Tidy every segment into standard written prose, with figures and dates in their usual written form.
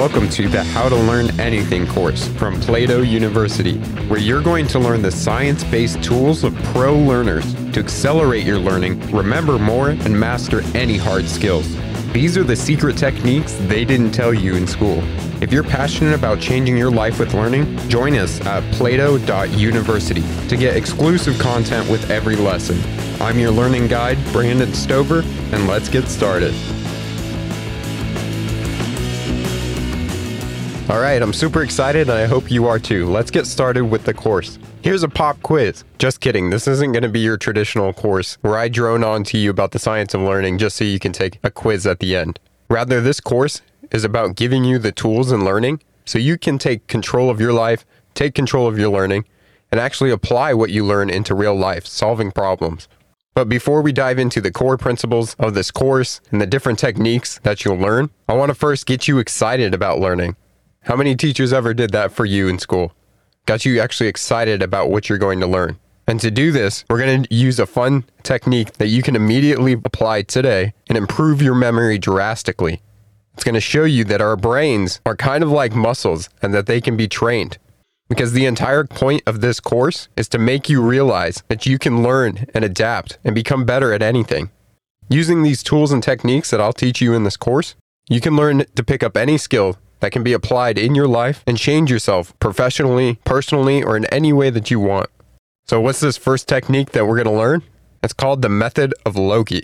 Welcome to the How to Learn Anything course from Plato University, where you're going to learn the science-based tools of pro learners to accelerate your learning, remember more, and master any hard skills. These are the secret techniques they didn't tell you in school. If you're passionate about changing your life with learning, join us at plato.university to get exclusive content with every lesson. I'm your learning guide, Brandon Stover, and let's get started. All right, I'm super excited and I hope you are too. Let's get started with the course. Here's a pop quiz. Just kidding, this isn't going to be your traditional course where I drone on to you about the science of learning just so you can take a quiz at the end. Rather, this course is about giving you the tools in learning so you can take control of your life, take control of your learning, and actually apply what you learn into real life, solving problems. But before we dive into the core principles of this course and the different techniques that you'll learn, I want to first get you excited about learning. How many teachers ever did that for you in school? Got you actually excited about what you're going to learn. And to do this, we're going to use a fun technique that you can immediately apply today and improve your memory drastically. It's going to show you that our brains are kind of like muscles and that they can be trained. Because the entire point of this course is to make you realize that you can learn and adapt and become better at anything. Using these tools and techniques that I'll teach you in this course, you can learn to pick up any skill that can be applied in your life and change yourself professionally, personally, or in any way that you want. So what's this first technique that we're going to learn? It's called the Method of Loci.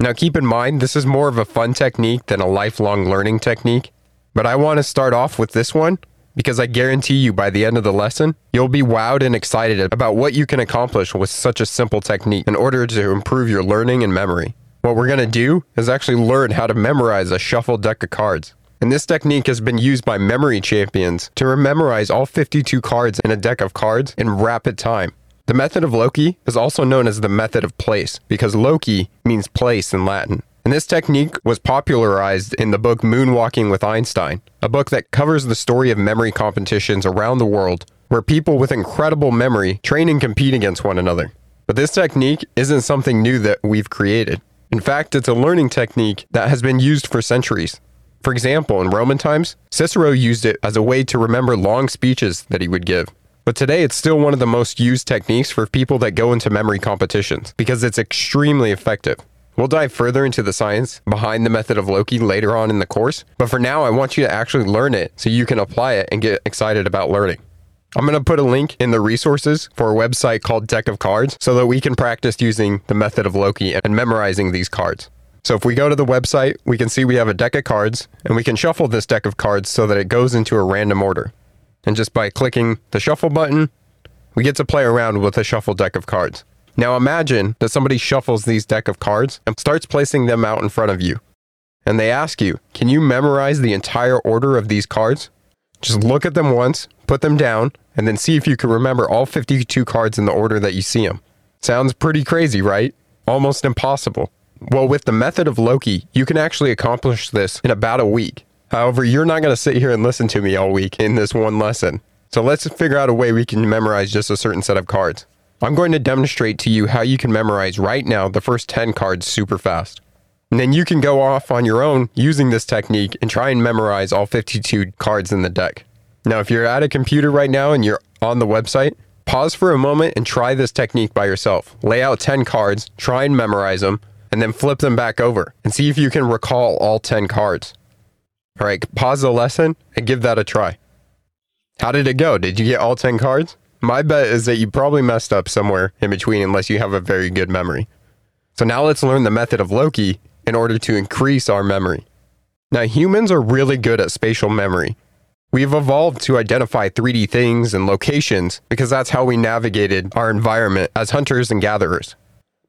Now keep in mind, this is more of a fun technique than a lifelong learning technique, but I want to start off with this one because I guarantee you by the end of the lesson, you'll be wowed and excited about what you can accomplish with such a simple technique in order to improve your learning and memory. What we're going to do is actually learn how to memorize a shuffled deck of cards. And this technique has been used by memory champions to memorize all 52 cards in a deck of cards in rapid time. The Method of Loci is also known as the Method of Place because Loci means place in Latin. And this technique was popularized in the book Moonwalking with Einstein, a book that covers the story of memory competitions around the world where people with incredible memory train and compete against one another. But this technique isn't something new that we've created. In fact, it's a learning technique that has been used for centuries. For example, in Roman times, Cicero used it as a way to remember long speeches that he would give. But today, it's still one of the most used techniques for people that go into memory competitions because it's extremely effective. We'll dive further into the science behind the Method of Loci later on in the course, but for now, I want you to actually learn it so you can apply it and get excited about learning. I'm going to put a link in the resources for a website called Deck of Cards so that we can practice using the Method of Loci and memorizing these cards. So if we go to the website, we can see we have a deck of cards, and we can shuffle this deck of cards so that it goes into a random order. And just by clicking the shuffle button, we get to play around with a shuffled deck of cards. Now imagine that somebody shuffles these deck of cards and starts placing them out in front of you. And they ask you, can you memorize the entire order of these cards? Just look at them once, put them down, and then see if you can remember all 52 cards in the order that you see them. Sounds pretty crazy, right? Almost impossible. Well, with the Method of Loci, you can actually accomplish this in about a week. However, you're not going to sit here and listen to me all week in this one lesson. So let's figure out a way we can memorize just a certain set of cards. I'm going to demonstrate to you how you can memorize right now the first 10 cards super fast. And then you can go off on your own using this technique and try and memorize all 52 cards in the deck. Now, if you're at a computer right now and you're on the website, pause for a moment and try this technique by yourself. Lay out 10 cards, try and memorize them, and then flip them back over and see if you can recall all 10 cards. All right, pause the lesson and give that a try. How did it go? Did you get all 10 cards? My bet is that you probably messed up somewhere in between unless you have a very good memory. So now let's learn the Method of Loci in order to increase our memory. Now humans are really good at spatial memory. We've evolved to identify 3D things and locations because that's how we navigated our environment as hunters and gatherers.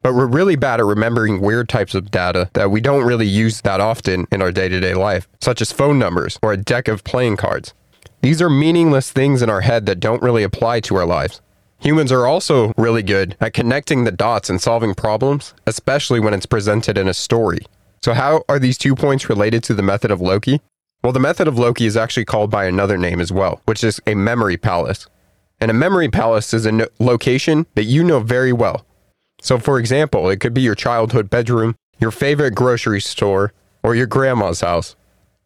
But we're really bad at remembering weird types of data that we don't really use that often in our day-to-day life, such as phone numbers or a deck of playing cards. These are meaningless things in our head that don't really apply to our lives. Humans are also really good at connecting the dots and solving problems, especially when it's presented in a story. So how are these 2 points related to the Method of Loci? Well, the Method of Loci is actually called by another name as well, which is a memory palace. And a memory palace is a location that you know very well. So for example, it could be your childhood bedroom, your favorite grocery store, or your grandma's house.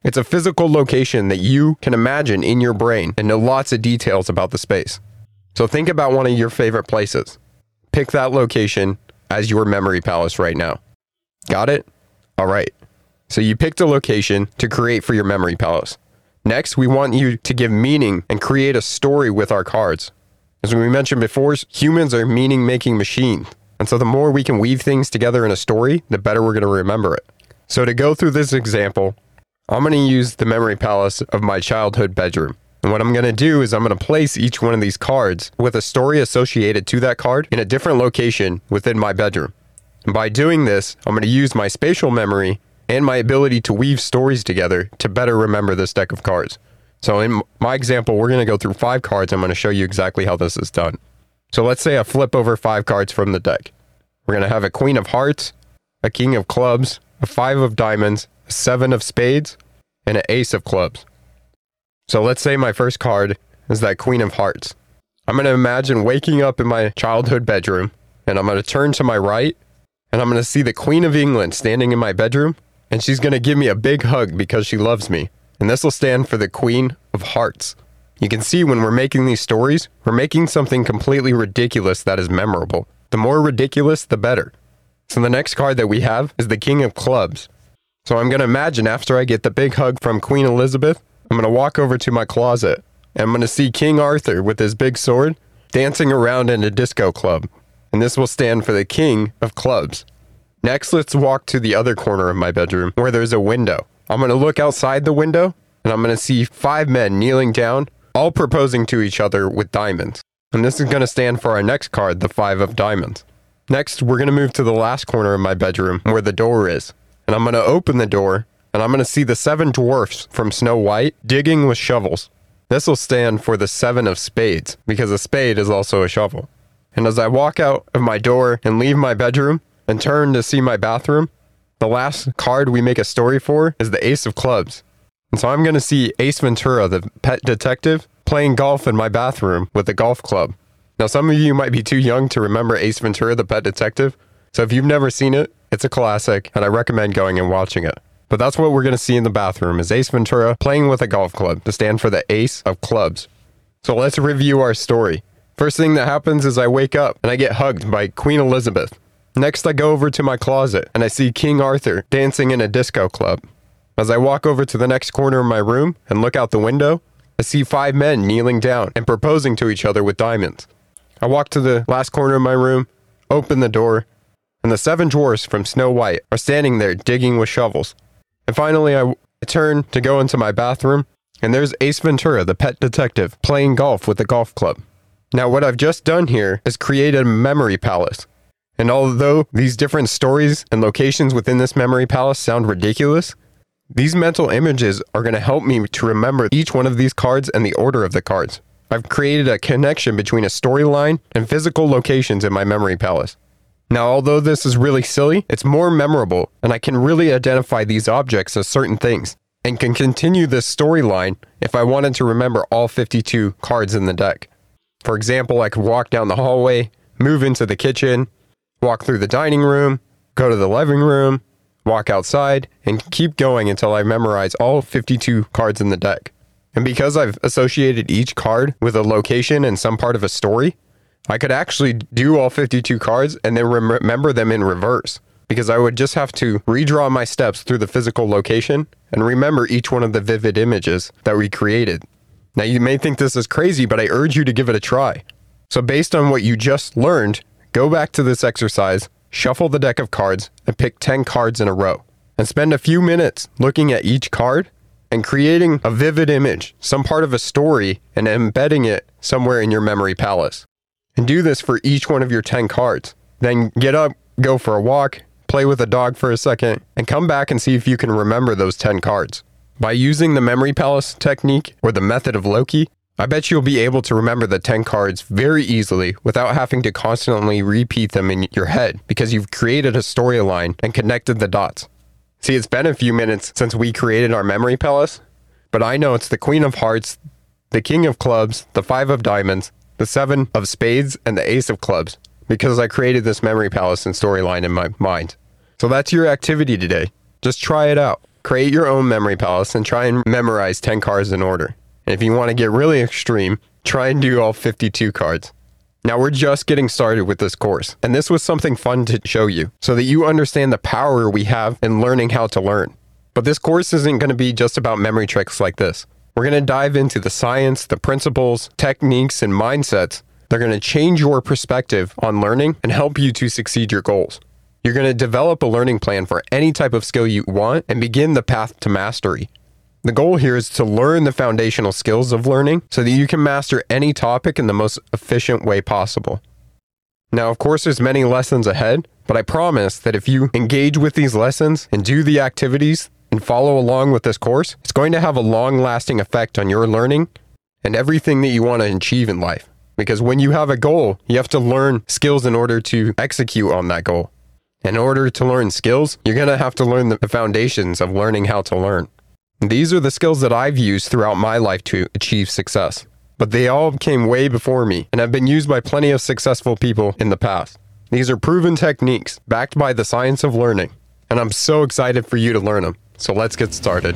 It's a physical location that you can imagine in your brain and know lots of details about the space. So think about one of your favorite places. Pick that location as your memory palace right now. Got it? All right. So you picked a location to create for your memory palace. Next, we want you to give meaning and create a story with our cards. As we mentioned before, humans are meaning-making machines. And so the more we can weave things together in a story, the better we're going to remember it. So to go through this example, I'm going to use the memory palace of my childhood bedroom. And what I'm going to do is I'm going to place each one of these cards with a story associated to that card in a different location within my bedroom. And by doing this, I'm going to use my spatial memory and my ability to weave stories together to better remember this deck of cards. So in my example, we're going to go through 5 cards. I'm going to show you exactly how this is done. So let's say I flip over 5 cards from the deck. We're going to have a Queen of Hearts, a King of Clubs, a 5 of Diamonds, a 7 of Spades, and an Ace of Clubs. So let's say my first card is that Queen of Hearts. I'm going to imagine waking up in my childhood bedroom, and I'm going to turn to my right, and I'm going to see the Queen of England standing in my bedroom, and she's going to give me a big hug because she loves me. And this will stand for the Queen of Hearts. You can see when we're making these stories, we're making something completely ridiculous that is memorable. The more ridiculous, the better. So the next card that we have is the King of Clubs. So I'm going to imagine after I get the big hug from Queen Elizabeth, I'm going to walk over to my closet, and I'm going to see King Arthur with his big sword dancing around in a disco club. And this will stand for the King of Clubs. Next, let's walk to the other corner of my bedroom where there's a window. I'm going to look outside the window, and I'm going to see 5 men kneeling down, all proposing to each other with diamonds. And this is going to stand for our next card, the 5 of Diamonds. Next, we're going to move to the last corner of my bedroom where the door is. And I'm going to open the door, and I'm going to see the 7 dwarfs from Snow White digging with shovels. This will stand for the 7 of Spades, because a spade is also a shovel. And as I walk out of my door and leave my bedroom and turn to see my bathroom, the last card we make a story for is the Ace of Clubs. And so I'm going to see Ace Ventura, the pet detective, playing golf in my bathroom with a golf club. Now, some of you might be too young to remember Ace Ventura, the Pet Detective. So if you've never seen it, it's a classic, and I recommend going and watching it. But that's what we're going to see in the bathroom, is Ace Ventura playing with a golf club to stand for the Ace of Clubs. So let's review our story. First thing that happens is I wake up and I get hugged by Queen Elizabeth. Next, I go over to my closet and I see King Arthur dancing in a disco club. As I walk over to the next corner of my room and look out the window, I see 5 men kneeling down and proposing to each other with diamonds. I walk to the last corner of my room, open the door, and the 7 dwarfs from Snow White are standing there digging with shovels. And finally, I turn to go into my bathroom, and there's Ace Ventura, the pet detective, playing golf with a golf club. Now, what I've just done here is created a memory palace. And although these different stories and locations within this memory palace sound ridiculous, these mental images are going to help me to remember each one of these cards and the order of the cards. I've created a connection between a storyline and physical locations in my memory palace. Now, although this is really silly, it's more memorable, and I can really identify these objects as certain things, and can continue this storyline if I wanted to remember all 52 cards in the deck. For example, I could walk down the hallway, move into the kitchen, walk through the dining room, go to the living room, walk outside, and keep going until I memorize all 52 cards in the deck. And because I've associated each card with a location and some part of a story, I could actually do all 52 cards and then remember them in reverse, because I would just have to redraw my steps through the physical location and remember each one of the vivid images that we created. Now, you may think this is crazy, but I urge you to give it a try. So based on what you just learned, go back to this exercise, shuffle the deck of cards, and pick 10 cards in a row. And spend a few minutes looking at each card and creating a vivid image, some part of a story, and embedding it somewhere in your memory palace. And do this for each one of your 10 cards. Then get up, go for a walk, play with a dog for a second, and come back and see if you can remember those 10 cards. By using the memory palace technique, or the method of Loci, I bet you'll be able to remember the 10 cards very easily without having to constantly repeat them in your head, because you've created a storyline and connected the dots. See, it's been a few minutes since we created our memory palace, but I know it's the Queen of Hearts, the King of Clubs, the 5 of Diamonds, the 7 of Spades, and the Ace of Clubs, because I created this memory palace and storyline in my mind. So that's your activity today. Just try it out. create your own memory palace and try and memorize 10 cards in order. And if you want to get really extreme, try and do all 52 cards. Now, we're just getting started with this course, and this was something fun to show you so that you understand the power we have in learning how to learn. But this course isn't going to be just about memory tricks like this. We're going to dive into the science, the principles, techniques, and mindsets that are going to change your perspective on learning and help you to succeed your goals. You're going to develop a learning plan for any type of skill you want and begin the path to mastery. The goal here is to learn the foundational skills of learning so that you can master any topic in the most efficient way possible. Now, of course, there's many lessons ahead, but I promise that if you engage with these lessons and do the activities and follow along with this course, it's going to have a long-lasting effect on your learning and everything that you want to achieve in life. Because when you have a goal, you have to learn skills in order to execute on that goal. In order to learn skills, you're going to have to learn the foundations of learning how to learn. These are the skills that I've used throughout my life to achieve success, but they all came way before me and have been used by plenty of successful people in the past. These are proven techniques backed by the science of learning, and I'm so excited for you to learn them. So let's get started.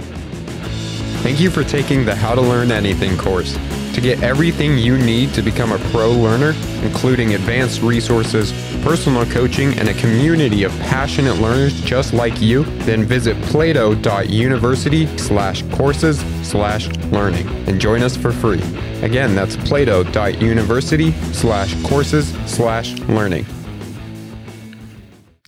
Thank you for taking the How to Learn Anything course. To get everything you need to become a pro learner, including advanced resources, personal coaching, and a community of passionate learners just like you, then visit plato.university/courses/learning and join us for free. Again, that's plato.university/courses/learning.